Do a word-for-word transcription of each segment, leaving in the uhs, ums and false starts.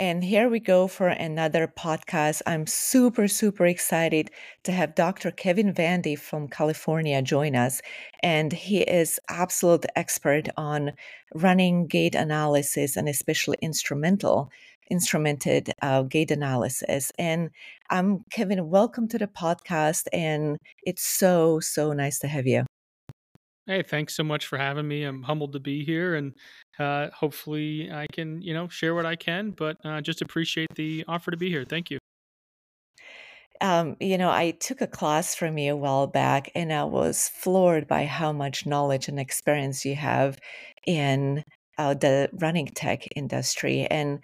And here we go for another podcast. I'm super, super excited to have Doctor Kevin Vandi from California join us. And he is absolute expert on running gait analysis and especially instrumental, instrumented uh, gait analysis. And um, Kevin, welcome to the podcast. And it's so, so nice to have you. Hey, thanks so much for having me. I'm humbled to be here, and uh, hopefully I can, you know, share what I can, but uh, just appreciate the offer to be here. Thank you. Um, you know, I took a class from you a while back, and I was floored by how much knowledge and experience you have in uh, the running tech industry. And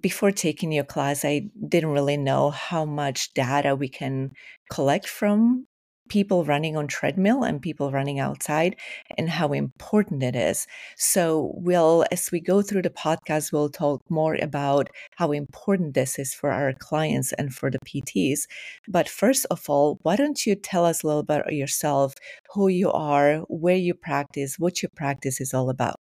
before taking your class, I didn't really know how much data we can collect from people running on treadmill and people running outside and how important it is. So we'll, as we go through the podcast, we'll talk more about how important this is for our clients and for the P Ts. But first of all, why don't you tell us a little bit about yourself, who you are, where you practice, what your practice is all about?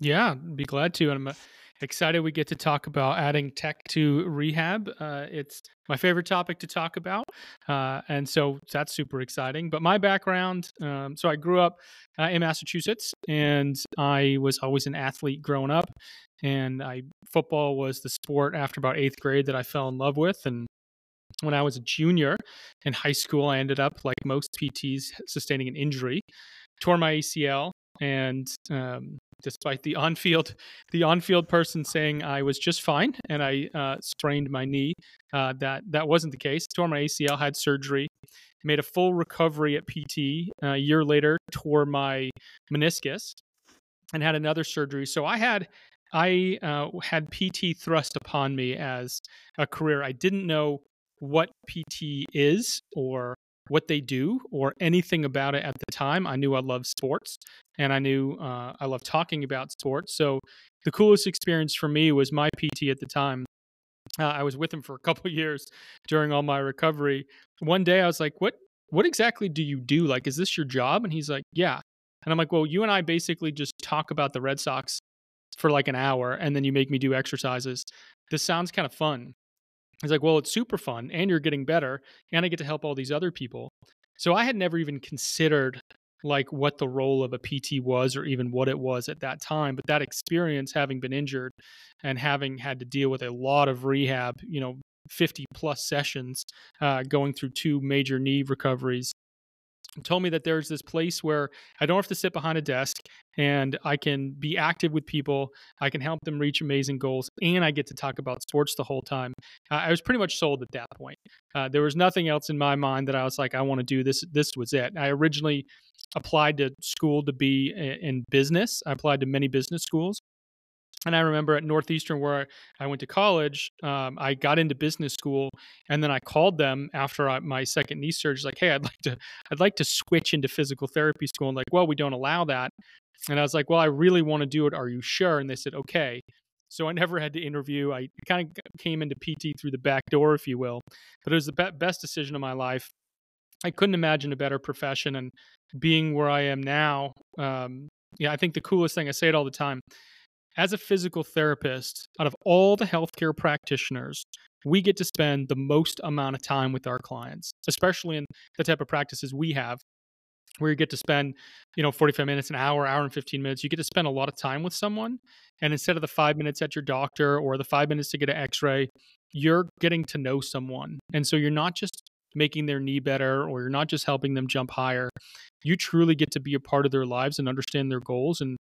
Yeah, I'd be glad to. And I'm excited we get to talk about adding tech to rehab. Uh, it's my favorite topic to talk about. Uh, and so that's super exciting. But my background, um, so I grew up uh, in Massachusetts, and I was always an athlete growing up. And I football was the sport after about eighth grade that I fell in love with. And when I was a junior in high school, I ended up, like most P Ts, sustaining an injury, tore my A C L. And um, despite the on-field, the on-field person saying I was just fine and I uh, sprained my knee, uh, that that wasn't the case. Tore my A C L, had surgery, made a full recovery at P T. Uh, a year later, tore my meniscus and had another surgery. So I had I uh, had P T thrust upon me as a career. I didn't know what P T is or what they do or anything about it at the time. I knew I loved sports, and I knew uh, I loved talking about sports. So the coolest experience for me was my P T at the time. Uh, I was with him for a couple of years during all my recovery. One day I was like, what, what exactly do you do? Like, is this your job? And he's like, yeah. And I'm like, well, you and I basically just talk about the Red Sox for like an hour, and then you make me do exercises. This sounds kind of fun. He's like, well, it's super fun, and you're getting better, and I get to help all these other people. So I had never even considered like what the role of a P T was or even what it was at that time. But that experience, having been injured and having had to deal with a lot of rehab, you know, fifty plus sessions, uh, going through two major knee recoveries, told me that there's this place where I don't have to sit behind a desk, and I can be active with people, I can help them reach amazing goals, and I get to talk about sports the whole time. Uh, I was pretty much sold at that point. Uh, there was nothing else in my mind that I was like, I want to do this. This was it. I originally applied to school to be in business. I applied to many business schools. And I remember at Northeastern, where I went to college, um, I got into business school, and then I called them after I, my second knee surgery, like, "Hey, I'd like to, I'd like to switch into physical therapy school." And like, "Well, we don't allow that." And I was like, "Well, I really want to do it. Are you sure?" And they said, "Okay." So I never had to interview. I kind of came into P T through the back door, if you will. But it was the be- best decision of my life. I couldn't imagine a better profession, and being where I am now, um, yeah, I think the coolest thing, I say it all the time. As a physical therapist, out of all the healthcare practitioners, we get to spend the most amount of time with our clients, especially in the type of practices we have, where you get to spend, you know, forty-five minutes, an hour, hour and fifteen minutes. You get to spend a lot of time with someone. And instead of the five minutes at your doctor or the five minutes to get an x-ray, you're getting to know someone. And so you're not just making their knee better, or you're not just helping them jump higher. You truly get to be a part of their lives and understand their goals. And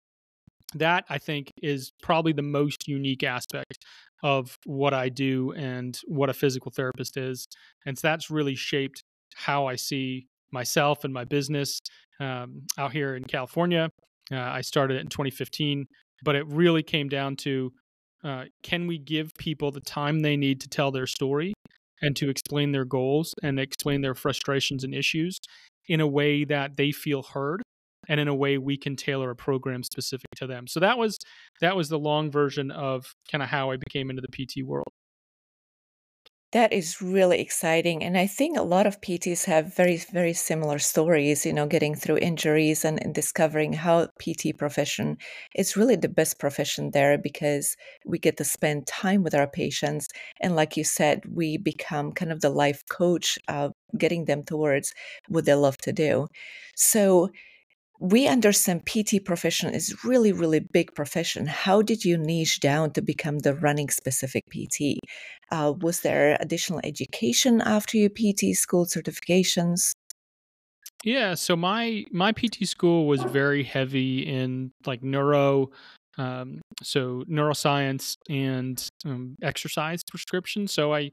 that, I think, is probably the most unique aspect of what I do and what a physical therapist is. And so that's really shaped how I see myself and my business um, out here in California. Uh, I started it in twenty fifteen, but it really came down to, uh, can we give people the time they need to tell their story and to explain their goals and explain their frustrations and issues in a way that they feel heard, and in a way we can tailor a program specific to them. So that was that was the long version of kind of how I became into the P T world. That is really exciting. And I think a lot of P Ts have very, very similar stories, you know, getting through injuries and, and discovering how P T profession is really the best profession there, because we get to spend time with our patients. And like you said, we become kind of the life coach, uh, getting them towards what they love to do. So we understand P T profession is really, really big profession. How did you niche down to become the running specific P T? Uh, was there additional education after your P T school certifications? Yeah, so my my P T school was very heavy in like neuro, um, so neuroscience and um, exercise prescription. So I.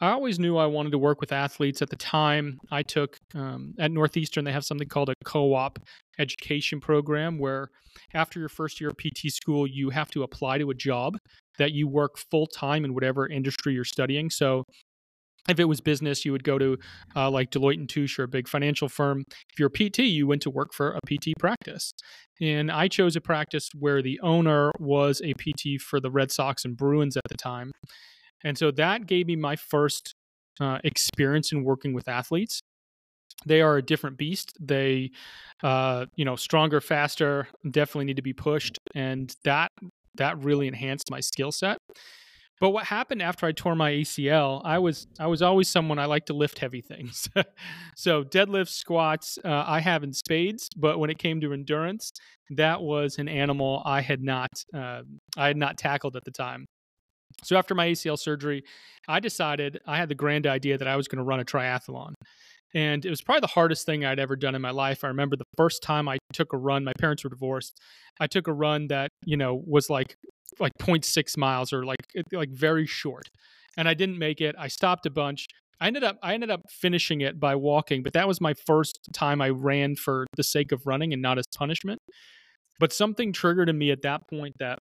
I always knew I wanted to work with athletes. At the time, I took, um, at Northeastern, they have something called a co-op education program, where after your first year of P T school, you have to apply to a job that you work full-time in whatever industry you're studying. So if it was business, you would go to uh, like Deloitte and Touche or a big financial firm. If you're a P T, you went to work for a P T practice. And I chose a practice where the owner was a P T for the Red Sox and Bruins at the time. And so that gave me my first uh, experience in working with athletes. They are a different beast. They, uh, you know, stronger, faster, definitely need to be pushed. And that that really enhanced my skill set. But what happened after I tore my A C L, I was I was always someone I like to lift heavy things. So deadlifts, squats, uh, I have in spades. But when it came to endurance, that was an animal I had not uh, I had not tackled at the time. So after my A C L surgery, I decided I had the grand idea that I was going to run a triathlon. And it was probably the hardest thing I'd ever done in my life. I remember the first time I took a run, my parents were divorced. I took a run that, you know, was like like zero point six miles or like like very short. And I didn't make it. I stopped a bunch. I ended up I ended up finishing it by walking, but that was my first time I ran for the sake of running and not as punishment. But something triggered in me at that point that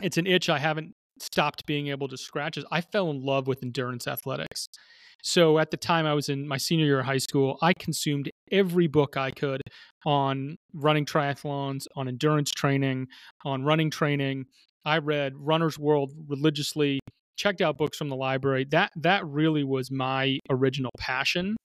it's an itch I haven't stopped being able to scratch is I fell in love with endurance athletics. So at the time I was in my senior year of high school, I consumed every book I could on running triathlons, on endurance training, on running training. I read Runner's World religiously, checked out books from the library. That that really was my original passion.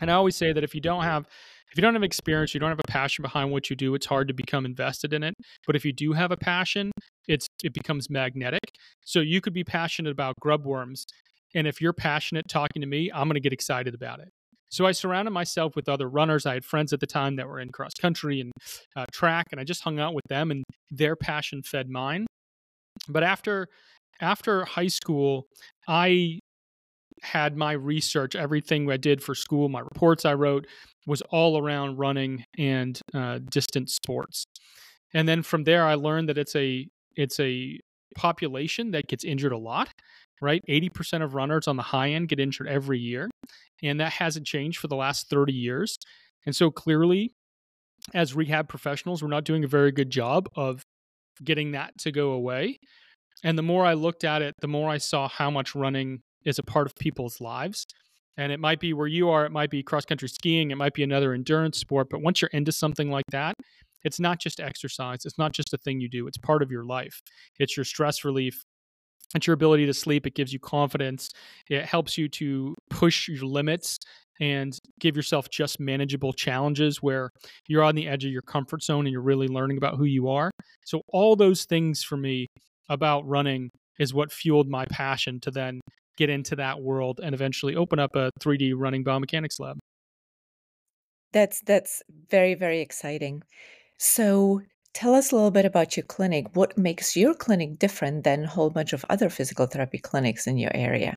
And I always say that if you don't have if you don't have experience, you don't have a passion behind what you do, it's hard to become invested in it. But if you do have a passion, it's it becomes magnetic. So you could be passionate about grub worms, and if you're passionate talking to me, I'm going to get excited about it. So I surrounded myself with other runners. I had friends at the time that were in cross country and uh, track, and I just hung out with them, and their passion fed mine. But after after high school, I had my research, everything I did for school, my reports I wrote, was all around running and uh, distant sports. And then from there, I learned that it's a it's a population that gets injured a lot, right? eighty percent of runners on the high end get injured every year, and that hasn't changed for the last thirty years. And so clearly, as rehab professionals, we're not doing a very good job of getting that to go away. And the more I looked at it, the more I saw how much running is a part of people's lives. And it might be where you are, it might be cross-country skiing, it might be another endurance sport, but once you're into something like that, it's not just exercise, it's not just a thing you do, it's part of your life. It's your stress relief, it's your ability to sleep, it gives you confidence, it helps you to push your limits and give yourself just manageable challenges where you're on the edge of your comfort zone and you're really learning about who you are. So all those things for me about running is what fueled my passion to then get into that world and eventually open up a three D running biomechanics lab. That's that's very, very exciting. So tell us a little bit about your clinic. What makes your clinic different than a whole bunch of other physical therapy clinics in your area?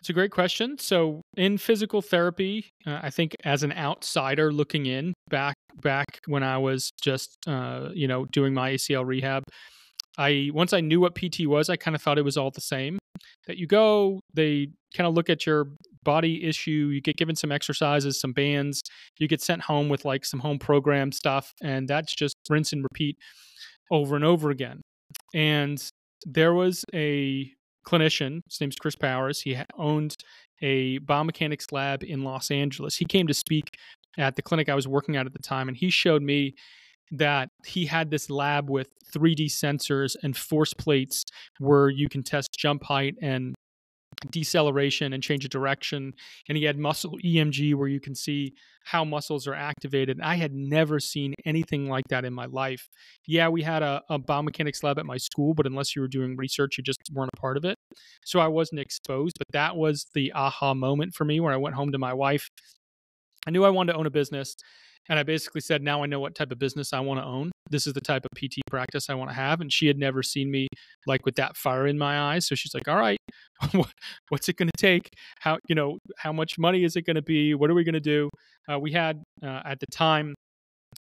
It's a great question. So in physical therapy, uh, I think as an outsider looking in, back back when I was just uh, you know doing my A C L rehab, I once I knew what P T was, I kind of thought it was all the same. That you go, they kind of look at your body issue, you get given some exercises, some bands, you get sent home with like some home program stuff, and that's just rinse and repeat over and over again. And there was a clinician, his name's Chris Powers, he owned a biomechanics lab in Los Angeles. He came to speak at the clinic I was working at at the time, and he showed me that he had this lab with three D sensors and force plates where you can test jump height and deceleration and change of direction. And he had muscle E M G where you can see how muscles are activated. I had never seen anything like that in my life. Yeah, we had a, a biomechanics lab at my school, but unless you were doing research, you just weren't a part of it. So I wasn't exposed, but that was the aha moment for me where I went home to my wife. I knew I wanted to own a business. And I basically said, now I know what type of business I want to own. This is the type of P T practice I want to have. And she had never seen me like with that fire in my eyes. So she's like, all right, what's it going to take? How, you know, how much money is it going to be? What are we going to do? Uh, we had uh, at the time,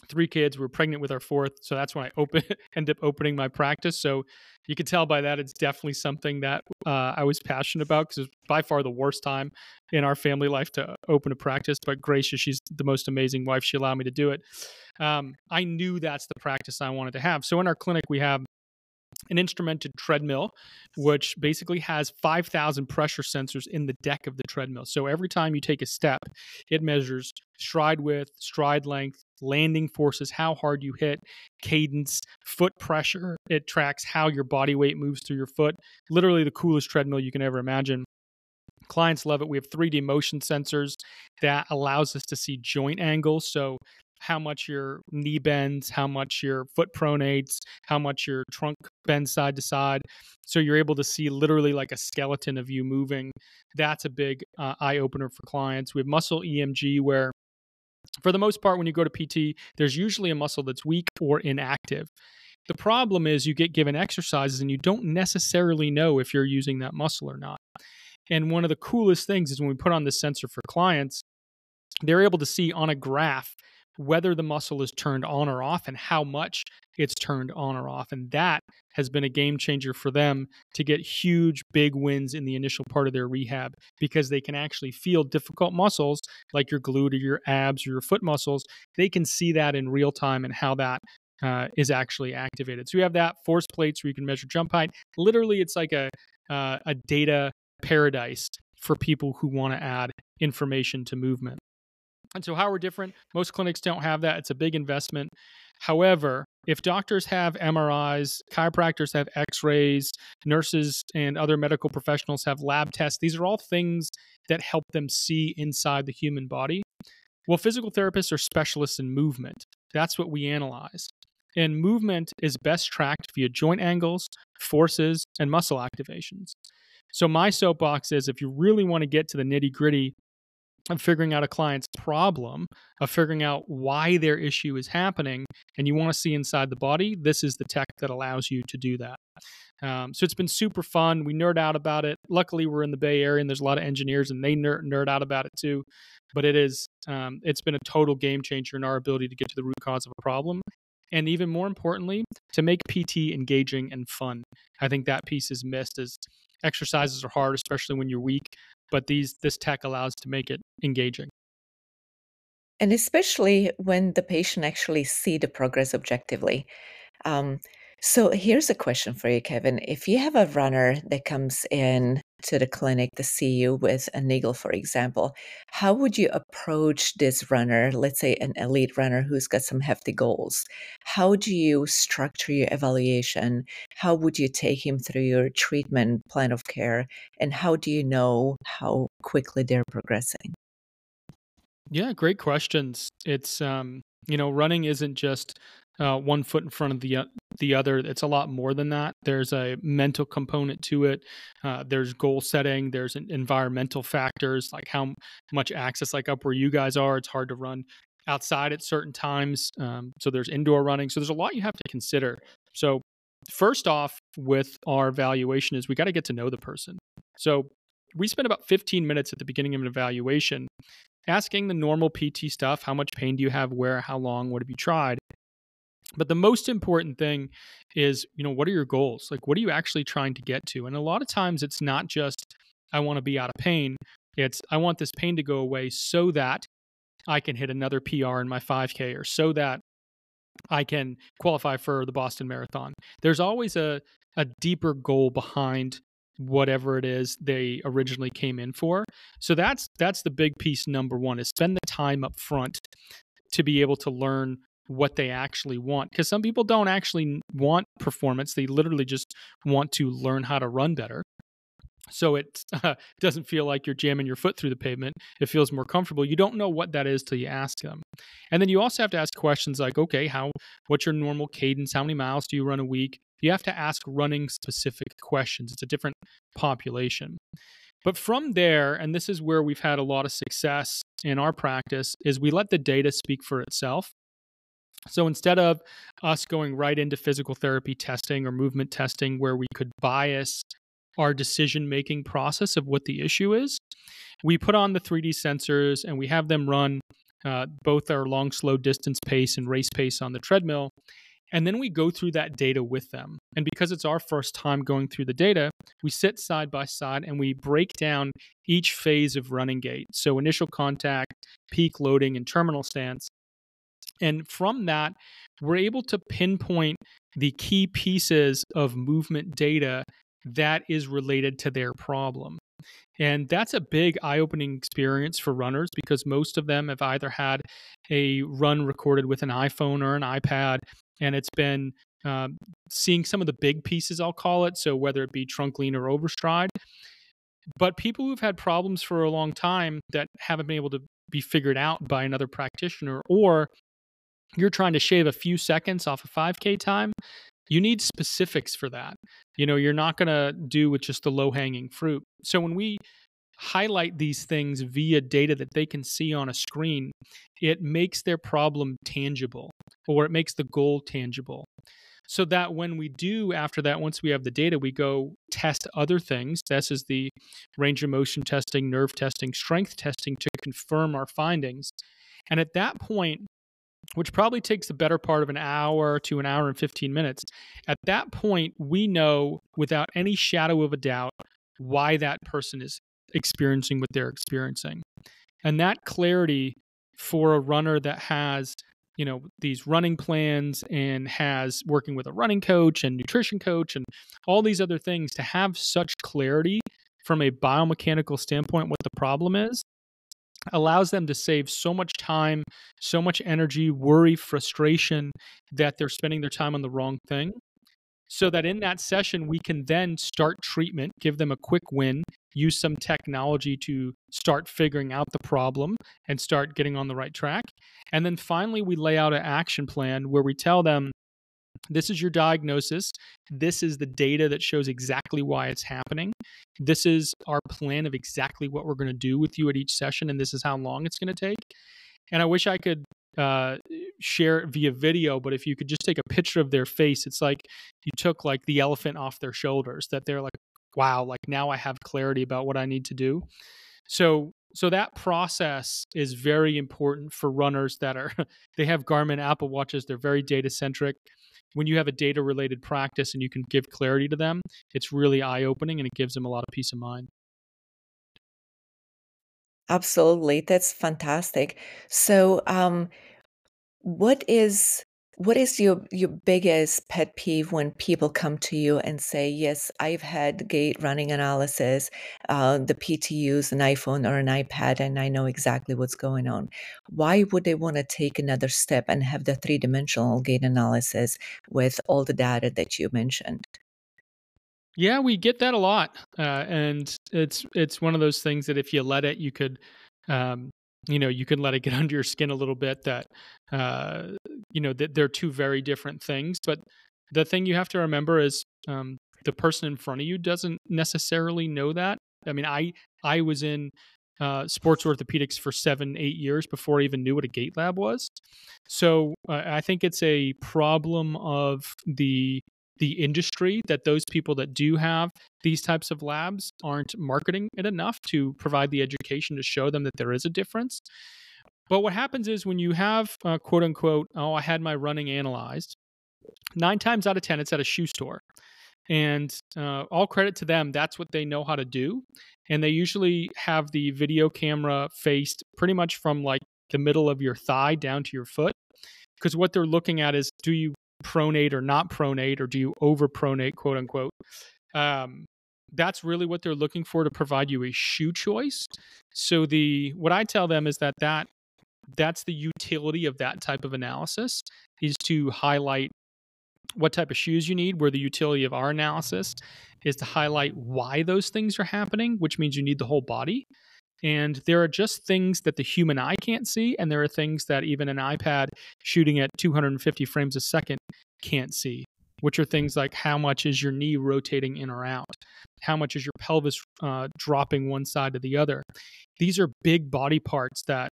three kids. We were pregnant with our fourth. So that's when I open, end up opening my practice. So you can tell by that, it's definitely something that uh, I was passionate about because it was by far the worst time in our family life to open a practice. But Gracia, she's the most amazing wife. She allowed me to do it. Um, I knew that's the practice I wanted to have. So in our clinic, we have an instrumented treadmill, which basically has five thousand pressure sensors in the deck of the treadmill. So every time you take a step, it measures stride width, stride length, landing forces, how hard you hit, cadence, foot pressure. It tracks how your body weight moves through your foot. Literally the coolest treadmill you can ever imagine. Clients love it. We have three D motion sensors that allows us to see joint angles. So how much your knee bends, how much your foot pronates, how much your trunk bends side to side. So you're able to see literally like a skeleton of you moving. That's a big uh, eye-opener for clients. We have muscle E M G where, for the most part, when you go to P T, there's usually a muscle that's weak or inactive. The problem is you get given exercises and you don't necessarily know if you're using that muscle or not. And one of the coolest things is when we put on this sensor for clients, they're able to see on a graph whether the muscle is turned on or off and how much it's turned on or off. And that has been a game changer for them to get huge, big wins in the initial part of their rehab because they can actually feel difficult muscles like your glute or your abs or your foot muscles. They can see that in real time and how that uh, is actually activated. So we have that force plates where you can measure jump height. Literally, it's like a, uh, a data paradise for people who want to add information to movement. And so how we're different, most clinics don't have that. It's a big investment. However, if doctors have M R Is, chiropractors have x-rays, nurses and other medical professionals have lab tests, these are all things that help them see inside the human body. Well, physical therapists are specialists in movement. That's what we analyze. And movement is best tracked via joint angles, forces, and muscle activations. So my soapbox is if you really want to get to the nitty-gritty of figuring out a client's problem, of figuring out why their issue is happening, and you want to see inside the body, this is the tech that allows you to do that. Um, so it's been super fun. We nerd out about it. Luckily, we're in the Bay Area, and there's a lot of engineers, and they nerd, nerd out about it too. But it is, um, it's been a total game changer in our ability to get to the root cause of a problem. And even more importantly, to make P T engaging and fun. I think that piece is missed as exercises are hard, especially when you're weak. But these this tech allows to make it engaging. And especially when the patient actually see the progress objectively. Um, so here's a question for you, Kevin. If you have a runner that comes in to the clinic to see you with a niggle, for example, how would you approach this runner, let's say an elite runner who's got some hefty goals? How do you structure your evaluation? How would you take him through your treatment plan of care? And how do you know how quickly they're progressing? Yeah, great questions. It's, um, you know, running isn't just Uh, one foot in front of the uh, the other. It's a lot more than that. There's a mental component to it. Uh, there's goal setting. There's environmental factors, like how much access, like up where you guys are, it's hard to run outside at certain times. Um, so there's indoor running. So there's a lot you have to consider. So first off with our evaluation is we got to get to know the person. So we spend about fifteen minutes at the beginning of an evaluation asking the normal P T stuff. How much pain do you have? Where? How long? What have you tried? But the most important thing is, you know, what are your goals? Like, what are you actually trying to get to? And a lot of times it's not just, I want to be out of pain. It's, I want this pain to go away so that I can hit another P R in my five K or so that I can qualify for the Boston Marathon. There's always a, a deeper goal behind whatever it is they originally came in for. So that's, that's the big piece. Number one is spend the time up front to be able to learn what they actually want. Because some people don't actually want performance. They literally just want to learn how to run better. So it uh, doesn't feel like you're jamming your foot through the pavement. It feels more comfortable. You don't know what that is till you ask them. And then you also have to ask questions like, okay, how, what's your normal cadence? How many miles do you run a week? You have to ask running specific questions. It's a different population. But from there, and this is where we've had a lot of success in our practice, is we let the data speak for itself. So instead of us going right into physical therapy testing or movement testing where we could bias our decision-making process of what the issue is, we put on the three D sensors and we have them run uh, both our long, slow distance pace and race pace on the treadmill. And then we go through that data with them. And because it's our first time going through the data, we sit side by side and we break down each phase of running gait. So initial contact, peak loading, and terminal stance. And from that, we're able to pinpoint the key pieces of movement data that is related to their problem. And that's a big eye-opening experience for runners because most of them have either had a run recorded with an iPhone or an iPad, and it's been uh, seeing some of the big pieces, I'll call it, so whether it be trunk lean or overstride. But people who've had problems for a long time that haven't been able to be figured out by another practitioner, or you're trying to shave a few seconds off a five K time, you need specifics for that. You know, you're not going to do with just the low-hanging fruit. So when we highlight these things via data that they can see on a screen, it makes their problem tangible, or it makes the goal tangible. So that when we do, after that, once we have the data, we go test other things. This is the range of motion testing, nerve testing, strength testing to confirm our findings. And at that point, which probably takes the better part of an hour to an hour and fifteen minutes. At that point, we know without any shadow of a doubt why that person is experiencing what they're experiencing. And that clarity for a runner that has, you know, these running plans and has working with a running coach and nutrition coach and all these other things, to have such clarity from a biomechanical standpoint what the problem is, allows them to save so much time, so much energy, worry, frustration that they're spending their time on the wrong thing. So that in that session, we can then start treatment, give them a quick win, use some technology to start figuring out the problem and start getting on the right track. And then finally, we lay out an action plan where we tell them, this is your diagnosis. This is the data that shows exactly why it's happening. This is our plan of exactly what we're going to do with you at each session, and this is how long it's going to take. And I wish I could uh, share it via video, but if you could just take a picture of their face, it's like you took like the elephant off their shoulders, that they're like, wow, like now I have clarity about what I need to do. So So that process is very important for runners that are, they have Garmin, Apple Watches, they're very data-centric. When you have a data-related practice and you can give clarity to them, it's really eye-opening and it gives them a lot of peace of mind. Absolutely. That's fantastic. So um, what is... What is your, your biggest pet peeve when people come to you and say, yes, I've had gait running analysis, uh, the P T used an iPhone or an iPad, and I know exactly what's going on. Why would they want to take another step and have the three-dimensional gait analysis with all the data that you mentioned? Yeah, we get that a lot. Uh, and it's it's one of those things that if you let it, you could... Um, you know, you can let it get under your skin a little bit that, uh, you know, that they're two very different things. But the thing you have to remember is um, the person in front of you doesn't necessarily know that. I mean, I I was in uh, sports orthopedics for seven, eight years before I even knew what a gait lab was. So uh, I think it's a problem of the the industry that those people that do have these types of labs aren't marketing it enough to provide the education to show them that there is a difference. But what happens is when you have uh, quote unquote, oh, I had my running analyzed, nine times out of ten, it's at a shoe store. And uh, all credit to them, that's what they know how to do. And they usually have the video camera faced pretty much from like the middle of your thigh down to your foot. Because what they're looking at is, do you pronate or not pronate, or do you over pronate, quote unquote? Um, that's really what they're looking for to provide you a shoe choice. So the what I tell them is that that that's the utility of that type of analysis, is to highlight what type of shoes you need, where the utility of our analysis is to highlight why those things are happening, which means you need the whole body. And there are just things that the human eye can't see, and there are things that even an iPad shooting at two hundred fifty frames a second can't see, which are things like how much is your knee rotating in or out? How much is your pelvis uh, dropping one side to the other? These are big body parts that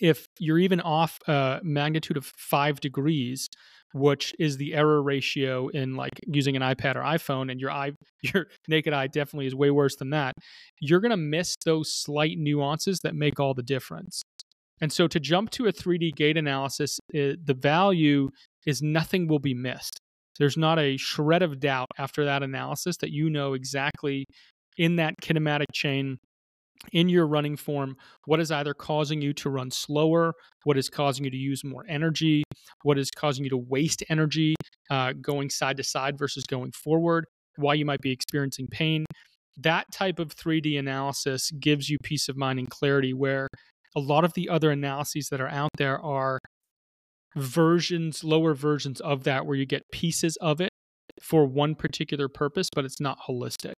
if you're even off a magnitude of five degrees, which is the error ratio in like using an iPad or iPhone, and your eye, your naked eye definitely is way worse than that, you're going to miss those slight nuances that make all the difference. And so to jump to a three D gait analysis, it, the value is nothing will be missed. There's not a shred of doubt after that analysis that you know exactly in that kinematic chain, in your running form, what is either causing you to run slower, what is causing you to use more energy, what is causing you to waste energy uh, going side to side versus going forward, why you might be experiencing pain. That type of three D analysis gives you peace of mind and clarity, where a lot of the other analyses that are out there are versions, lower versions of that, where you get pieces of it for one particular purpose, but it's not holistic.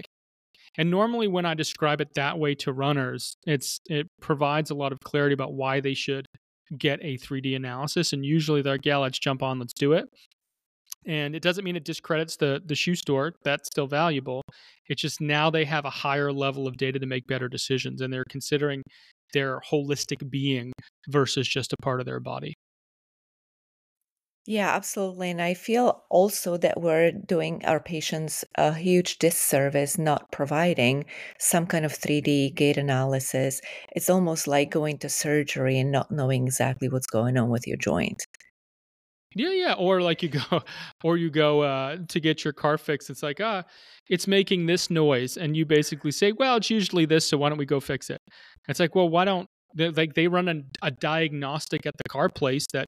And normally when I describe it that way to runners, it's it provides a lot of clarity about why they should get a three D analysis. And usually they're like, yeah, let's jump on, let's do it. And it doesn't mean it discredits the the shoe store. That's still valuable. It's just now they have a higher level of data to make better decisions, and they're considering their holistic being versus just a part of their body. Yeah, absolutely. And I feel also that we're doing our patients a huge disservice not providing some kind of three D gait analysis. It's almost like going to surgery and not knowing exactly what's going on with your joint. Yeah, yeah. Or like you go, or you go uh, to get your car fixed. It's like, ah, it's making this noise. And you basically say, well, it's usually this, so why don't we go fix it? It's like, well, why don't they, like they run a, a diagnostic at the car place that,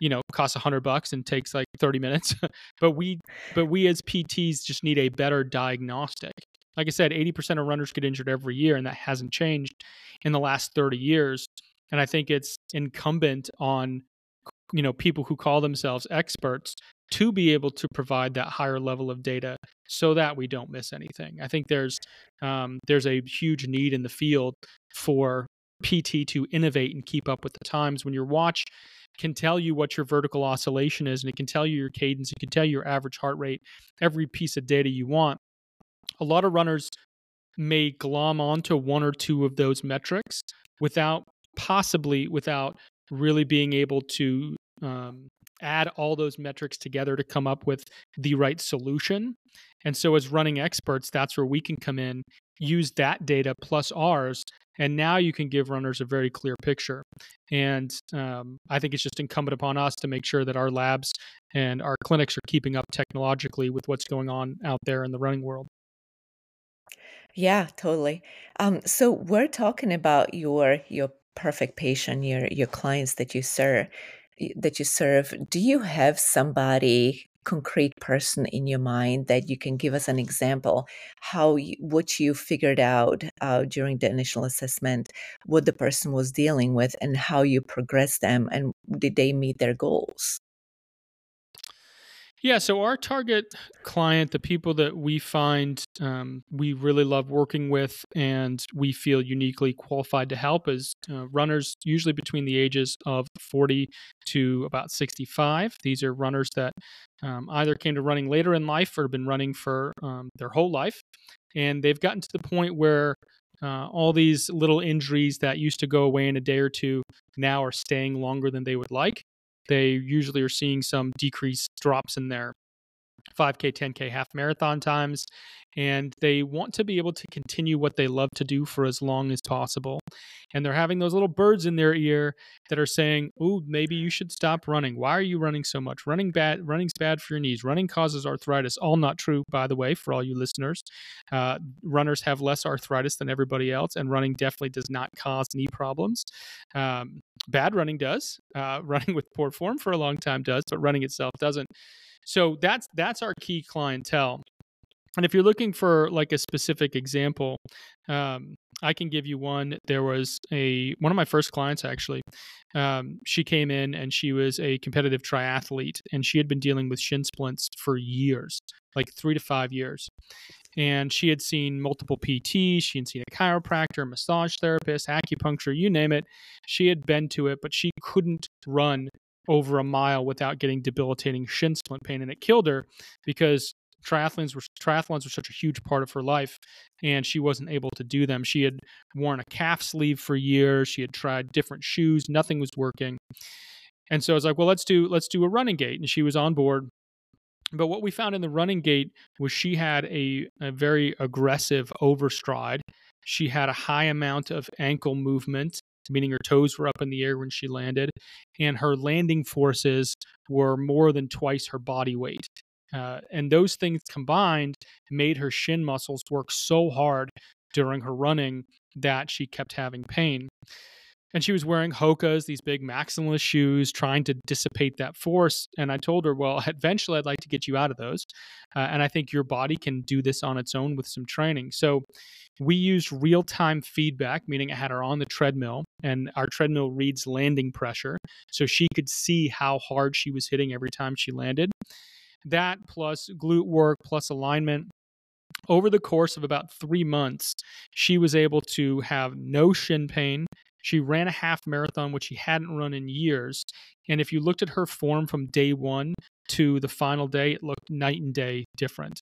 you know, costs a hundred bucks and takes like thirty minutes. but we, but we as P Ts just need a better diagnostic. Like I said, eighty percent of runners get injured every year, and that hasn't changed in the last thirty years. And I think it's incumbent on, you know, people who call themselves experts to be able to provide that higher level of data so that we don't miss anything. I think there's, um, there's a huge need in the field for P T to innovate and keep up with the times. When your watch can tell you what your vertical oscillation is, and it can tell you your cadence, it can tell you your average heart rate, every piece of data you want, a lot of runners may glom onto one or two of those metrics without possibly without really being able to um, add all those metrics together to come up with the right solution. And so as running experts, that's where we can come in, use that data plus ours, and now you can give runners a very clear picture. And um, I think it's just incumbent upon us to make sure that our labs and our clinics are keeping up technologically with what's going on out there in the running world. Yeah, totally. Um, so we're talking about your your perfect patient, your your clients that you serve. That you serve. Do you have somebody, concrete person in your mind that you can give us an example, how you, what you figured out uh, during the initial assessment, what the person was dealing with, and how you progressed them, and did they meet their goals? Yeah, so our target client, the people that we find um, we really love working with and we feel uniquely qualified to help, is uh, runners usually between the ages of forty to about sixty-five. These are runners that um, either came to running later in life or have been running for um, their whole life. And they've gotten to the point where uh, all these little injuries that used to go away in a day or two now are staying longer than they would like. They usually are seeing some decreased drops in their five K, ten K, half marathon times, and they want to be able to continue what they love to do for as long as possible. And they're having those little birds in their ear that are saying, ooh, maybe you should stop running. Why are you running so much? Running bad, running's bad for your knees. Running causes arthritis. All not true, by the way, for all you listeners. Uh, runners have less arthritis than everybody else, and running definitely does not cause knee problems. Um, bad running does. Uh, running with poor form for a long time does, but running itself doesn't. So that's that's our key clientele. And if you're looking for like a specific example, um, I can give you one. There was a one of my first clients, actually. Um, she came in and she was a competitive triathlete, and she had been dealing with shin splints for years, like three to five years. And she had seen multiple P Ts. She had seen a chiropractor, a massage therapist, acupuncture, you name it. She had been to it, but she couldn't run over a mile without getting debilitating shin splint pain. And it killed her because triathlons were triathlons were such a huge part of her life, and she wasn't able to do them. She had worn a calf sleeve for years. She had tried different shoes. Nothing was working. And so I was like, well, let's do let's do a running gait. And she was on board. But what we found in the running gait was she had a, a very aggressive overstride. She had a high amount of ankle movement, meaning her toes were up in the air when she landed, and her landing forces were more than twice her body weight. Uh, and those things combined made her shin muscles work so hard during her running that she kept having pain. And she was wearing Hokas, these big maximalist shoes, trying to dissipate that force. And I told her, well, eventually I'd like to get you out of those. Uh, and I think your body can do this on its own with some training. So we used real-time feedback, meaning I had her on the treadmill, and our treadmill reads landing pressure. So she could see how hard she was hitting every time she landed. That plus glute work, plus alignment. Over the course of about three months, she was able to have no shin pain. She ran a half marathon, which she hadn't run in years. And if you looked at her form from day one to the final day, it looked night and day different.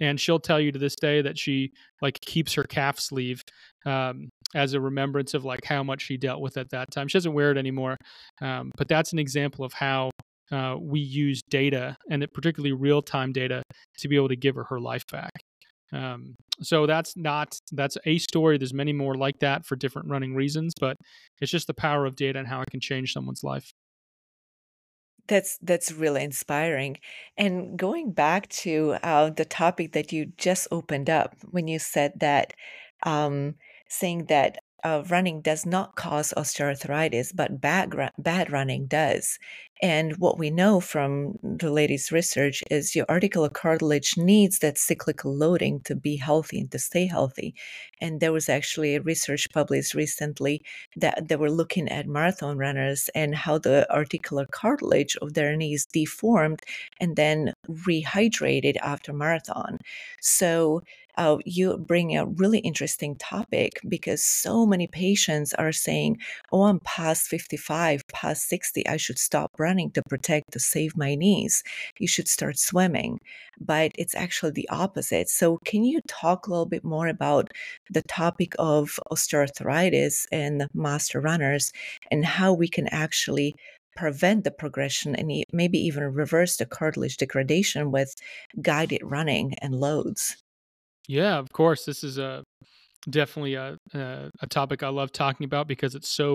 And she'll tell you to this day that she like keeps her calf sleeve um, as a remembrance of like how much she dealt with at that time. She doesn't wear it anymore, um, but that's an example of how Uh, we use data, and it, particularly real-time data, to be able to give her her life back. Um, so that's not, that's a story. There's many more like that for different running reasons, but it's just the power of data and how it can change someone's life. That's, that's really inspiring. And going back to uh, the topic that you just opened up, when you said that, um, saying that Uh, running does not cause osteoarthritis, but bad, bad running does. And what we know from the latest research is your articular cartilage needs that cyclical loading to be healthy and to stay healthy. And there was actually a research published recently that they were looking at marathon runners and how the articular cartilage of their knees deformed and then rehydrated after marathon. So Uh, you bring a really interesting topic, because so many patients are saying, oh, I'm past fifty-five, past sixty, I should stop running to protect, to save my knees. You should start swimming. But it's actually the opposite. So can you talk a little bit more about the topic of osteoarthritis and master runners, and how we can actually prevent the progression and maybe even reverse the cartilage degradation with guided running and loads? Yeah, of course. This is a definitely a, a a topic I love talking about, because it's so,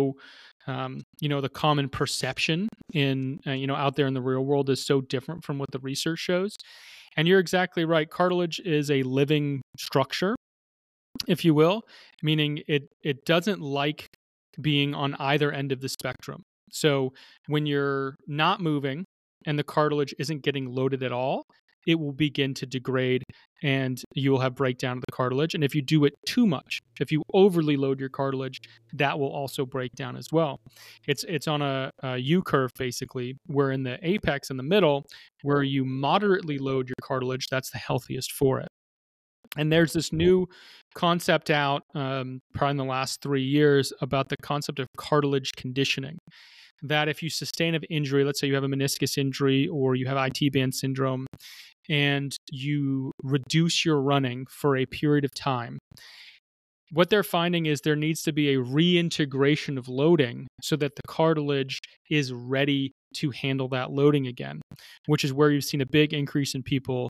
um, you know, the common perception in uh, you know out there in the real world is so different from what the research shows. And you're exactly right. Cartilage is a living structure, if you will, meaning it it doesn't like being on either end of the spectrum. So when you're not moving and the cartilage isn't getting loaded at all, it will begin to degrade and you will have breakdown of the cartilage. And if you do it too much, if you overly load your cartilage, that will also break down as well. It's it's on a, a U-curve, basically, where in the apex, in the middle, where you moderately load your cartilage, that's the healthiest for it. And there's this new concept out um, probably in the last three years about the concept of cartilage conditioning. That if you sustain an injury, let's say you have a meniscus injury or you have I T band syndrome, and you reduce your running for a period of time, what they're finding is there needs to be a reintegration of loading so that the cartilage is ready to handle that loading again, which is where you've seen a big increase in people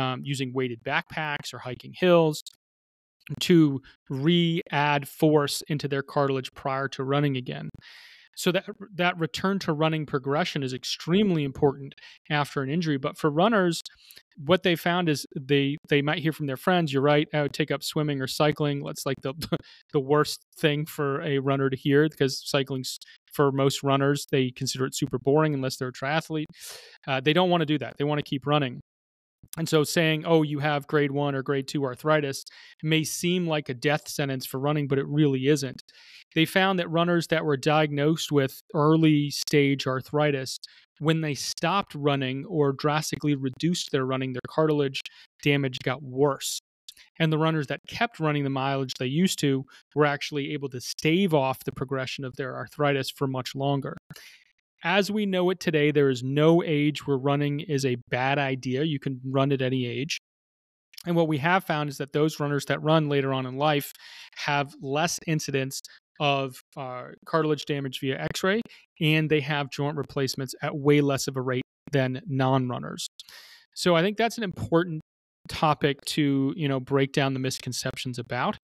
um, using weighted backpacks or hiking hills to re-add force into their cartilage prior to running again. So that that return to running progression is extremely important after an injury. But for runners, what they found is they they might hear from their friends, you're right, I would take up swimming or cycling. That's like the the worst thing for a runner to hear, because cycling's, for most runners, they consider it super boring unless they're a triathlete. Uh, they don't want to do that. They want to keep running. And so saying, oh, you have grade one or grade two arthritis may seem like a death sentence for running, but it really isn't. They found that runners that were diagnosed with early stage arthritis, when they stopped running or drastically reduced their running, their cartilage damage got worse. And the runners that kept running the mileage they used to were actually able to stave off the progression of their arthritis for much longer. As we know it today, there is no age where running is a bad idea. You can run at any age. And what we have found is that those runners that run later on in life have less incidence of uh, cartilage damage via x-ray, and they have joint replacements at way less of a rate than non-runners. So I think that's an important topic to, you know, break down the misconceptions about.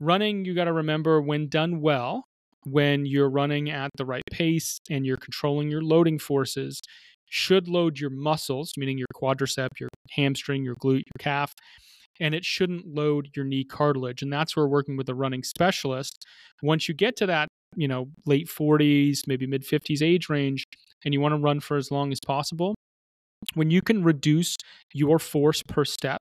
Running, you got to remember, when done well, when you're running at the right pace and you're controlling your loading forces, should load your muscles, meaning your quadricep, your hamstring, your glute, your calf, and it shouldn't load your knee cartilage. And that's where working with a running specialist, once you get to that, you know, late forties, maybe mid fifties age range, and you want to run for as long as possible, when you can reduce your force per step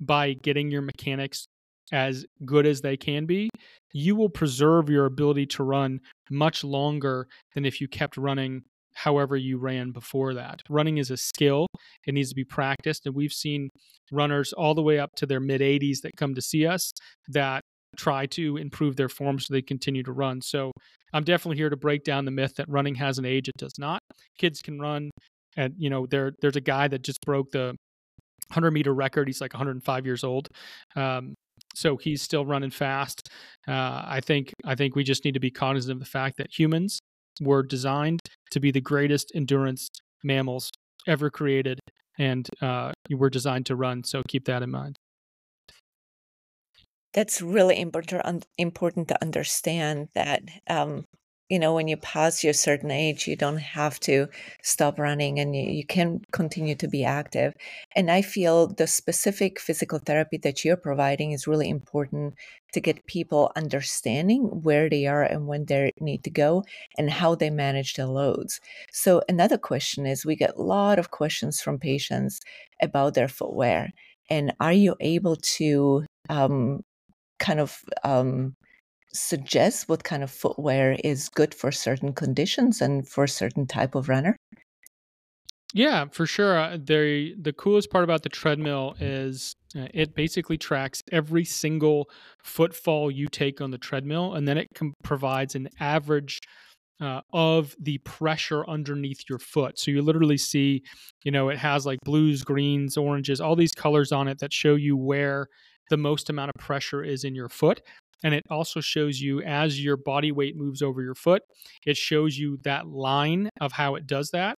by getting your mechanics as good as they can be, you will preserve your ability to run much longer than if you kept running however you ran before that. Running is a skill. It needs to be practiced. And we've seen runners all the way up to their mid-eighties that come to see us that try to improve their form so they continue to run. So I'm definitely here to break down the myth that running has an age. It does not. Kids can run. And, you know, there there's a guy that just broke the hundred-meter record. He's like one hundred five years old. Um, so he's still running fast. Uh, I think I think we just need to be cognizant of the fact that humans were designed to be the greatest endurance mammals ever created, and uh, were designed to run. So keep that in mind. That's really important important to understand that, um, you know, when you pass your certain age, you don't have to stop running, and you, you can continue to be active. And I feel the specific physical therapy that you're providing is really important to get people understanding where they are and when they need to go and how they manage their loads. So another question is, we get a lot of questions from patients about their footwear. And are you able to um, kind of... Um, suggest what kind of footwear is good for certain conditions and for a certain type of runner? Yeah, for sure. The, the coolest part about the treadmill is uh, it basically tracks every single footfall you take on the treadmill, and then it com- provides an average Uh, of the pressure underneath your foot. So you literally see, you know, it has like blues, greens, oranges, all these colors on it that show you where the most amount of pressure is in your foot. And it also shows you, as your body weight moves over your foot, it shows you that line of how it does that.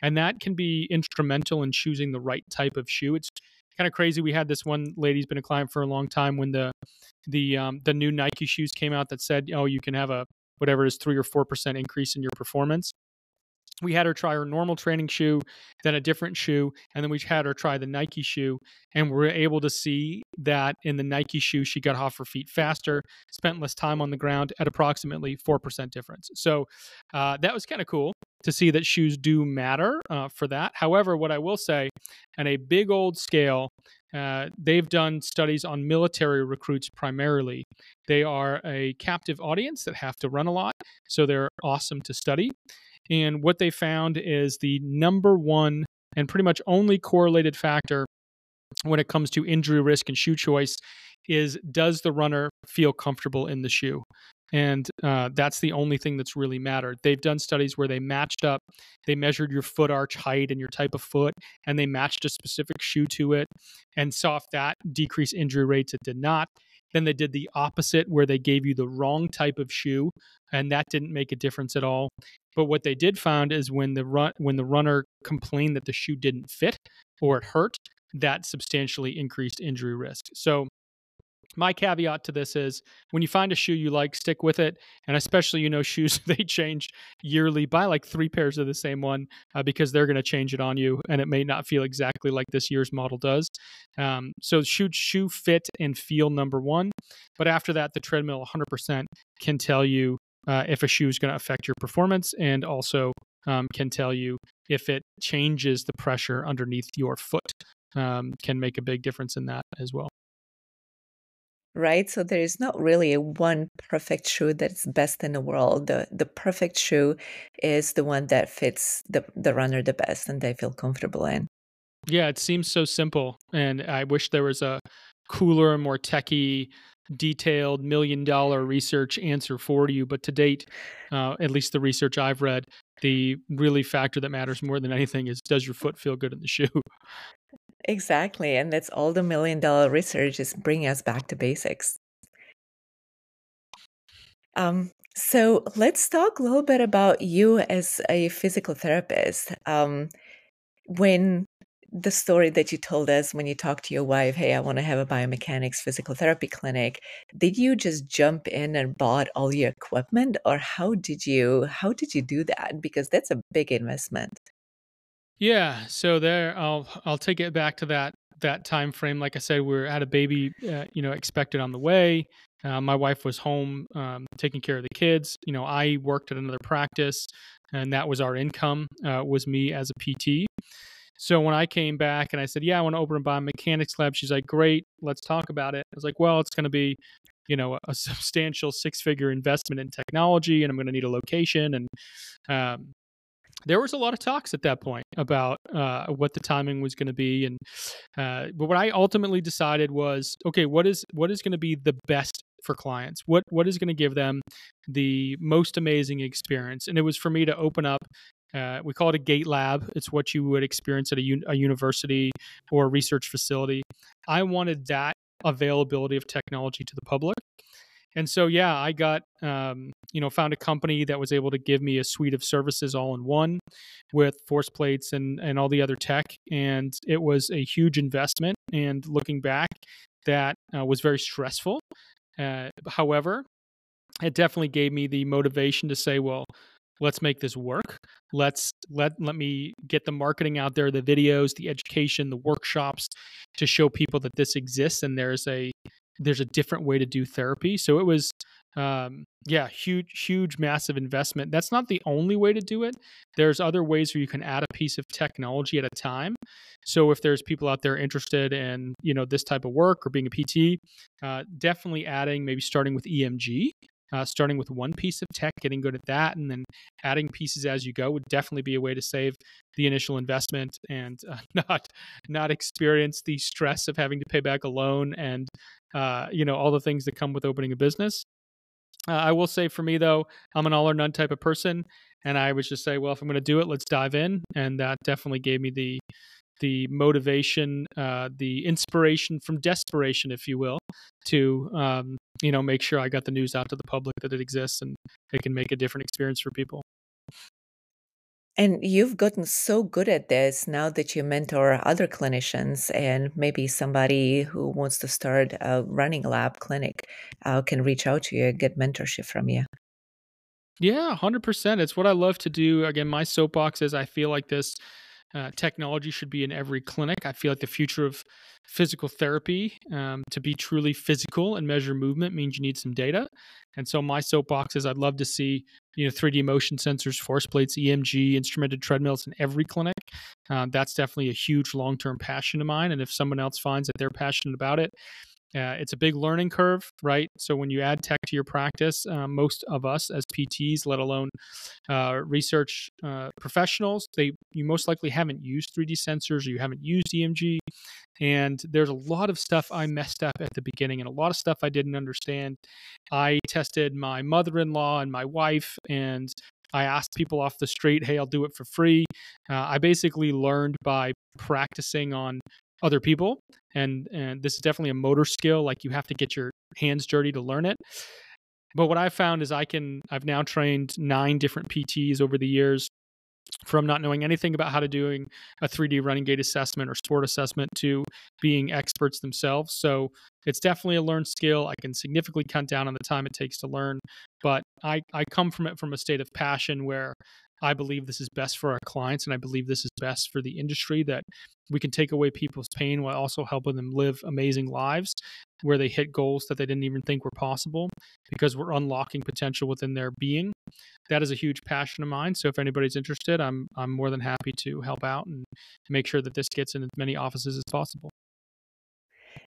And that can be instrumental in choosing the right type of shoe. It's kind of crazy. We had this one lady's been a client for a long time when the, the, um, the new Nike shoes came out that said, oh, you can have a whatever it is, three or four percent increase in your performance. We had her try her normal training shoe, then a different shoe, and then we had her try the Nike shoe, and we were able to see that in the Nike shoe, she got off her feet faster, spent less time on the ground at approximately four percent difference. So uh, that was kind of cool to see that shoes do matter uh, for that. However, what I will say, on a big old scale, Uh, they've done studies on military recruits primarily. They are a captive audience that have to run a lot, so they're awesome to study. And what they found is the number one and pretty much only correlated factor when it comes to injury risk and shoe choice is, does the runner feel comfortable in the shoe? And uh, that's the only thing that's really mattered. They've done studies where they matched up, they measured your foot arch height and your type of foot, and they matched a specific shoe to it and saw if that decreased injury rates. It did not. Then they did the opposite, where they gave you the wrong type of shoe, and that didn't make a difference at all. But what they did find is when the run, when the runner complained that the shoe didn't fit or it hurt, that substantially increased injury risk. So my caveat to this is, when you find a shoe you like, stick with it. And especially, you know, shoes, they change yearly. Buy like three pairs of the same one uh, because they're going to change it on you, and it may not feel exactly like this year's model does. Um, so shoe, shoe fit and feel, number one. But after that, the treadmill one hundred percent can tell you uh, if a shoe is going to affect your performance, and also um, can tell you if it changes the pressure underneath your foot. Um, can make a big difference in that as well. right? So there is not really a one perfect shoe that's best in the world. The the perfect shoe is the one that fits the, the runner the best and they feel comfortable in. Yeah, it seems so simple. And I wish there was a cooler, more techie, detailed million dollar research answer for you. But to date, uh, at least the research I've read, the really factor that matters more than anything is, does your foot feel good in the shoe? Exactly. And that's all the million dollar research is bringing us back to basics. Um, so let's talk a little bit about you as a physical therapist. Um, when the story that you told us when you talked to your wife, hey, I want to have a biomechanics physical therapy clinic, did you just jump in and bought all your equipment, or how did you, how did you do that? Because that's a big investment. Yeah, so there, I'll I'll take it back to that that time frame. Like I said, we had a baby, uh, you know, expected on the way. Uh, my wife was home um, taking care of the kids. You know, I worked at another practice, and that was our income. Uh, was me as a P T. So when I came back and I said, "Yeah, I want to open a biomechanics lab," she's like, "Great, let's talk about it." I was like, "Well, it's going to be, you know, a substantial six-figure investment in technology, and I'm going to need a location and." Um, There was a lot of talks at that point about uh, what the timing was going to be, and uh, but what I ultimately decided was, okay, what is what is going to be the best for clients? What what is going to give them the most amazing experience? And it was for me to open up. Uh, we call it a gate lab. It's what you would experience at a, un- a university or a research facility. I wanted that availability of technology to the public. And so, yeah, I got, um, you know, found a company that was able to give me a suite of services all in one with force plates and, and all the other tech. And it was a huge investment. And looking back, that uh, was very stressful. Uh, however, it definitely gave me the motivation to say, well, let's make this work. Let's let let me get the marketing out there, the videos, the education, the workshops to show people that this exists and there's a there's a different way to do therapy. So it was, um, yeah, huge, huge, massive investment. That's not the only way to do it. There's other ways where you can add a piece of technology at a time. So if there's people out there interested in, you know, this type of work or being a P T, uh, definitely adding, maybe starting with E M G, uh, starting with one piece of tech, getting good at that, and then adding pieces as you go would definitely be a way to save the initial investment and uh, not not experience the stress of having to pay back a loan and Uh, you know, all the things that come with opening a business. Uh, I will say for me, though, I'm an all or none type of person. And I would just say, well, if I'm going to do it, let's dive in. And that definitely gave me the the motivation, uh, the inspiration from desperation, if you will, to, um, you know, make sure I got the news out to the public that it exists and it can make a different experience for people. And you've gotten so good at this now that you mentor other clinicians, and maybe somebody who wants to start a running lab clinic uh, can reach out to you and get mentorship from you. Yeah, one hundred percent. It's what I love to do. Again, my soapbox is I feel like this uh, technology should be in every clinic. I feel like the future of physical therapy, um, to be truly physical and measure movement means you need some data. And so my soapbox is I'd love to see, you know, three D motion sensors, force plates, E M G, instrumented treadmills in every clinic. Uh, that's definitely a huge long-term passion of mine. And if someone else finds that they're passionate about it, uh, it's a big learning curve, right? So when you add tech to your practice, uh, most of us as P Ts, let alone uh, research uh, professionals, they you most likely haven't used three D sensors or you haven't used E M G. And there's a lot of stuff I messed up at the beginning and a lot of stuff I didn't understand. I tested my mother-in-law and my wife, and I asked people off the street, hey, I'll do it for free. Uh, I basically learned by practicing on other people. And, and this is definitely a motor skill. Like you have to get your hands dirty to learn it. But what I found is I can, I've now trained nine different P Ts over the years, from not knowing anything about how to doing a three D running gait assessment or sport assessment to being experts themselves. So it's definitely a learned skill. I can significantly cut down on the time it takes to learn, but I, I come from it from a state of passion where I believe this is best for our clients. And I believe this is best for the industry, that we can take away people's pain while also helping them live amazing lives where they hit goals that they didn't even think were possible because we're unlocking potential within their being. That is a huge passion of mine. So if anybody's interested, I'm I'm more than happy to help out and make sure that this gets in as many offices as possible.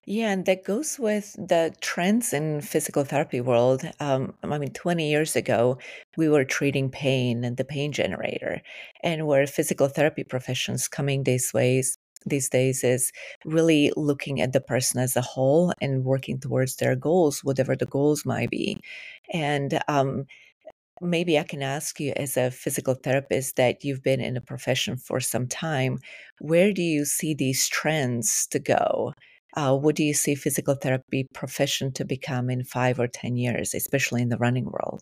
Yeah, and that goes with the trends in physical therapy world. Um, I mean, twenty years ago, we were treating pain and the pain generator, and where physical therapy professions coming these ways these days is really looking at the person as a whole and working towards their goals, whatever the goals might be. And um, maybe I can ask you, as a physical therapist that you've been in the profession for some time, where do you see these trends to go? Uh, what do you see physical therapy profession to become in five or ten years, especially in the running world?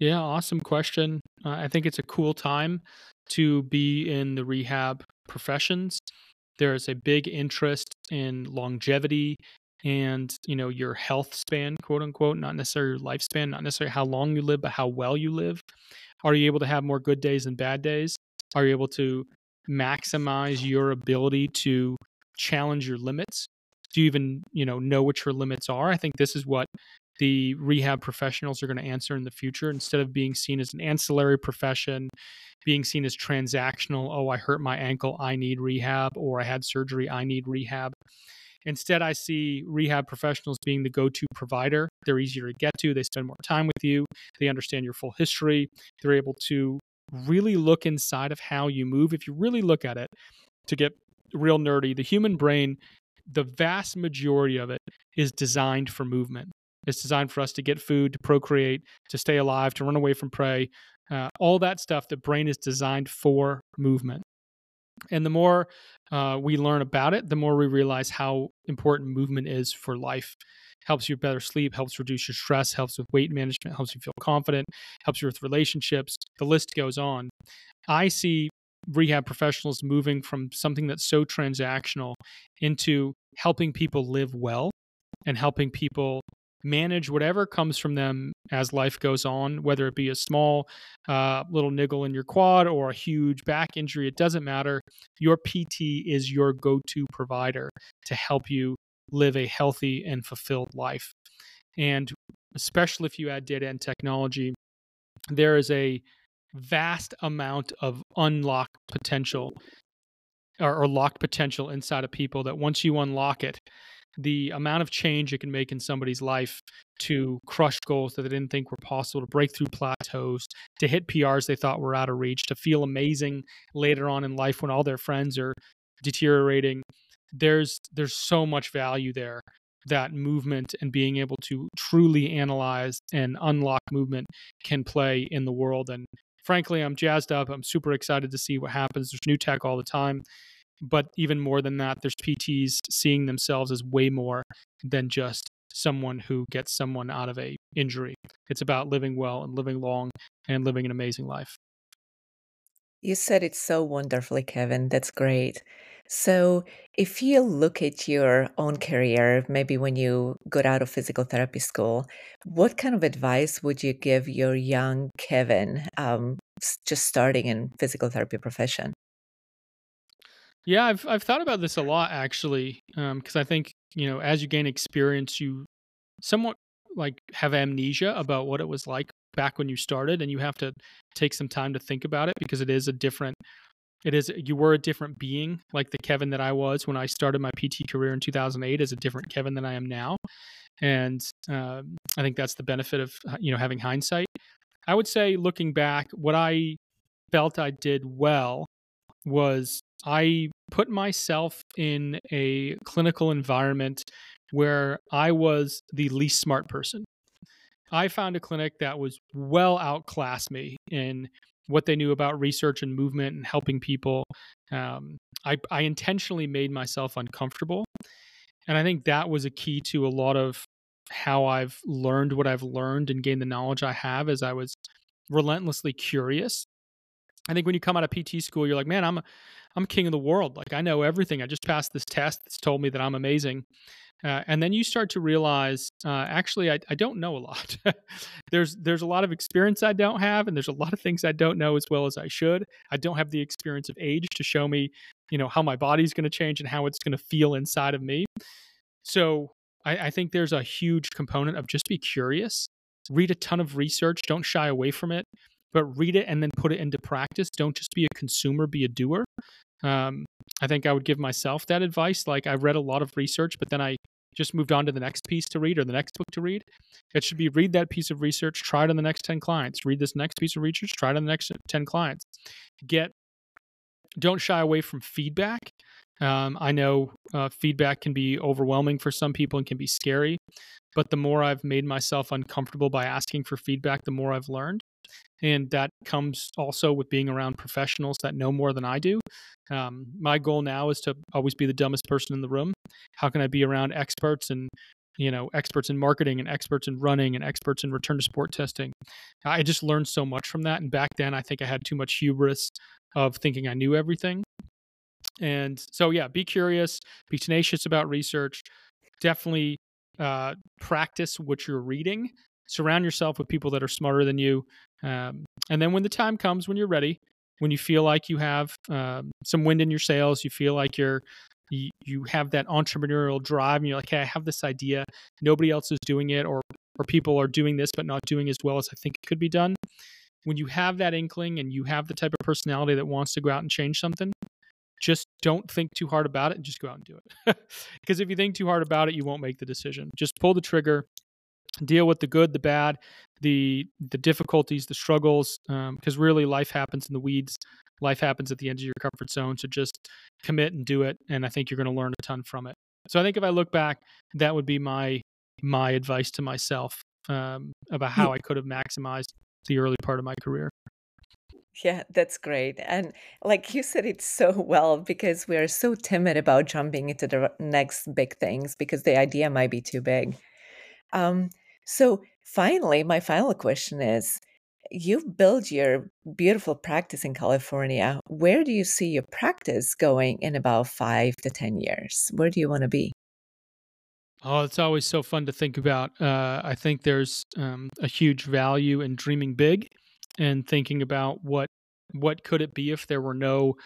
Yeah, awesome question. Uh, I think it's a cool time to be in the rehab professions. There is a big interest in longevity and, you know, your health span, quote unquote, not necessarily your lifespan, not necessarily how long you live, but how well you live. Are you able to have more good days than bad days? Are you able to maximize your ability to challenge your limits? Do you even, you know, know what your limits are? I think this is what the rehab professionals are going to answer in the future, instead of being seen as an ancillary profession, being seen as transactional. Oh, I hurt my ankle, I need rehab, or I had surgery, I need rehab. Instead, I see rehab professionals being the go-to provider. They're easier to get to. They spend more time with you. They understand your full history. They're able to really look inside of how you move. If you really look at it, to get real nerdy, the human brain, the vast majority of it is designed for movement. It's designed for us to get food, to procreate, to stay alive, to run away from prey, uh, all that stuff. The brain is designed for movement. And the more uh, we learn about it, the more we realize how important movement is for life. Helps you better sleep, helps reduce your stress, helps with weight management, helps you feel confident, helps you with relationships. The list goes on. I see rehab professionals moving from something that's so transactional into helping people live well and helping people manage whatever comes from them as life goes on, whether it be a small uh, little niggle in your quad or a huge back injury. It doesn't matter. Your P T is your go-to provider to help you live a healthy and fulfilled life. And especially if you add data and technology, there is a vast amount of unlocked potential or, or locked potential inside of people that once you unlock it, the amount of change it can make in somebody's life to crush goals that they didn't think were possible, to break through plateaus, to hit P Rs they thought were out of reach, to feel amazing later on in life when all their friends are deteriorating. There's there's so much value there that movement and being able to truly analyze and unlock movement can play in the world. And frankly, I'm jazzed up. I'm super excited to see what happens. There's new tech all the time. But even more than that, there's P Ts seeing themselves as way more than just someone who gets someone out of a injury. It's about living well and living long and living an amazing life. You said it so wonderfully, Kevin. That's great. So if you look at your own career, maybe when you got out of physical therapy school, what kind of advice would you give your young Kevin um, just starting in physical therapy profession? Yeah, I've I've thought about this a lot, actually, um, because I think, you know, as you gain experience, you somewhat like have amnesia about what it was like back when you started, and you have to take some time to think about it, because it is a different, it is, you were a different being. Like the Kevin that I was when I started my P T career in two thousand eight is a different Kevin than I am now. And uh, I think that's the benefit of, you know, having hindsight. I would say, looking back, what I felt I did well was I put myself in a clinical environment where I was the least smart person. I found a clinic that was well outclassed me in what they knew about research and movement and helping people. Um, I, I intentionally made myself uncomfortable. And I think that was a key to a lot of how I've learned what I've learned and gained the knowledge I have, as I was relentlessly curious. I think when you come out of P T school, you're like, man, I'm I'm king of the world. Like, I know everything. I just passed this test that's told me that I'm amazing. Uh, and then you start to realize, uh, actually, I, I don't know a lot. there's there's a lot of experience I don't have, and there's a lot of things I don't know as well as I should. I don't have the experience of age to show me, you know, how my body's going to change and how it's going to feel inside of me. So I, I think there's a huge component of just be curious, read a ton of research, don't shy away from it, but read it and then put it into practice. Don't just be a consumer, be a doer. Um, I think I would give myself that advice. Like, I read a lot of research, but then I just moved on to the next piece to read or the next book to read. It should be read that piece of research, try it on the next ten clients, read this next piece of research, try it on the next ten clients. Get, don't shy away from feedback. Um, I know uh, feedback can be overwhelming for some people and can be scary, but the more I've made myself uncomfortable by asking for feedback, the more I've learned. And that comes also with being around professionals that know more than I do. Um, my goal now is to always be the dumbest person in the room. How can I be around experts and, you know, experts in marketing and experts in running and experts in return to sport testing? I just learned so much from that. And back then, I think I had too much hubris of thinking I knew everything. And so, yeah, be curious, be tenacious about research, definitely uh, practice what you're reading, surround yourself with people that are smarter than you. Um, and then when the time comes, when you're ready, when you feel like you have uh, some wind in your sails, you feel like you're, you, you have that entrepreneurial drive and you're like, hey, I have this idea, nobody else is doing it, or or people are doing this but not doing as well as I think it could be done. When you have that inkling and you have the type of personality that wants to go out and change something, just don't think too hard about it and just go out and do it. Because if you think too hard about it, you won't make the decision. Just pull the trigger, deal with the good, the bad, the the difficulties, the struggles, because um, really life happens in the weeds. Life happens at the edge of your comfort zone. So just commit and do it. And I think you're going to learn a ton from it. So I think if I look back, that would be my my advice to myself um, about how I could have maximized the early part of my career. Yeah, that's great. And like you said it so well, because we are so timid about jumping into the next big things because the idea might be too big. Um, so finally, my final question is, you've built your beautiful practice in California. Where do you see your practice going in about five to ten years? Where do you want to be? Oh, it's always so fun to think about. Uh, I think there's um, a huge value in dreaming big and thinking about what what could it be if there were no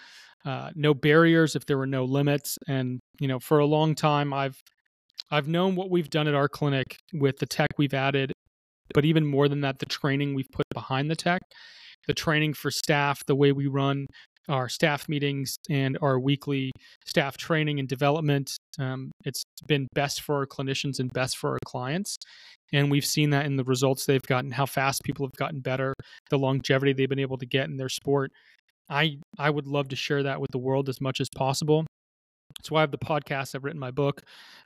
uh, no barriers, if there were no limits. And you know, for a long time, I've I've known what we've done at our clinic with the tech we've added, but even more than that, the training we've put behind the tech, the training for staff, the way we run our staff meetings and our weekly staff training and development. Um, it's been best for our clinicians and best for our clients. And we've seen that in the results they've gotten, how fast people have gotten better, the longevity they've been able to get in their sport. I, I would love to share that with the world as much as possible. That's why I have the podcast. I've written my book.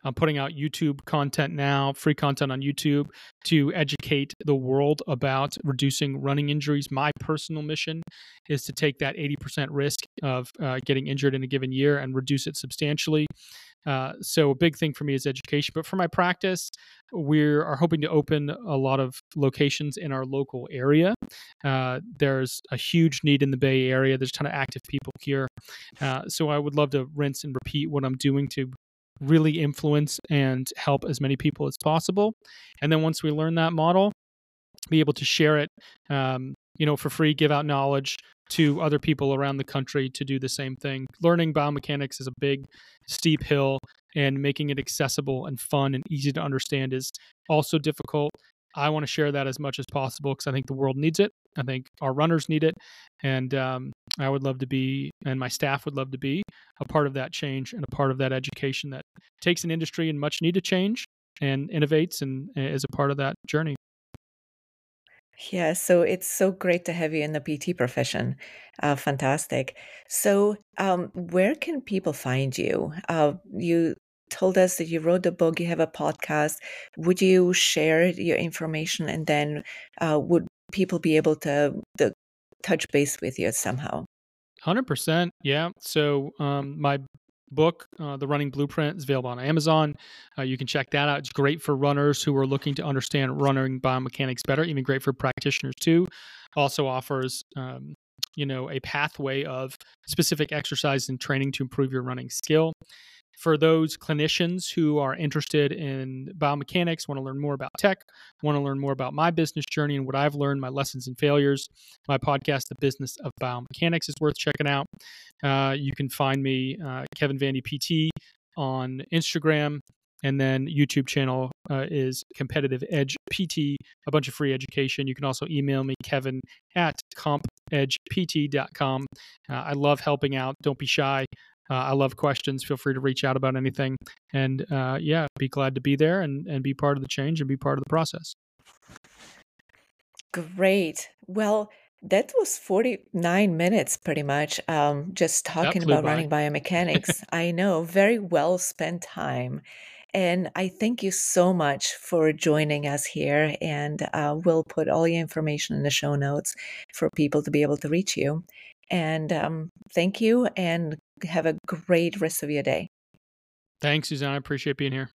I'm putting out YouTube content now, free content on YouTube to educate the world about reducing running injuries. My personal mission is to take that eighty percent risk of uh, getting injured in a given year and reduce it substantially. Uh, so a big thing for me is education. But for my practice, we are hoping to open a lot of locations in our local area. Uh, there's a huge need in the Bay Area. There's a ton of active people here. Uh, so I would love to rinse and repeat what I'm doing to really influence and help as many people as possible. And then once we learn that model, be able to share it um, you know, for free, give out knowledge to other people around the country to do the same thing. Learning biomechanics is a big, steep hill, and making it accessible and fun and easy to understand is also difficult. I want to share that as much as possible because I think the world needs it. I think our runners need it. And um, I would love to be, and my staff would love to be, a part of that change and a part of that education that takes an industry in much need to change and innovates and is a part of that journey. Yeah, so it's so great to have you in the P T profession. Uh, fantastic. So um, where can people find you? Uh, you told us that you wrote the book, you have a podcast. Would you share your information, and then uh, would people be able to, to touch base with you somehow? one hundred percent. Yeah. So um, my book, uh, The Running Blueprint, is available on Amazon. Uh, you can check that out. It's great for runners who are looking to understand running biomechanics better, even great for practitioners too. Also offers, um, you know, a pathway of specific exercise and training to improve your running skill. For those clinicians who are interested in biomechanics, want to learn more about tech, want to learn more about my business journey and what I've learned, my lessons and failures, my podcast, The Business of Biomechanics, is worth checking out. Uh, you can find me, uh, Kevin Vandi P T, on Instagram. And then YouTube channel uh, is Competitive Edge P T, a bunch of free education. You can also email me, Kevin, at comp edge p t dot com. Uh, I love helping out. Don't be shy. Uh, I love questions. Feel free to reach out about anything. And uh, yeah, be glad to be there and, and be part of the change and be part of the process. Great. Well, that was forty-nine minutes, pretty much, um, just talking about by. running biomechanics. I know, very well spent time. And I thank you so much for joining us here. And uh, we'll put all your information in the show notes for people to be able to reach you. And um, thank you and have a great rest of your day. Thanks, Suzanne. I appreciate being here.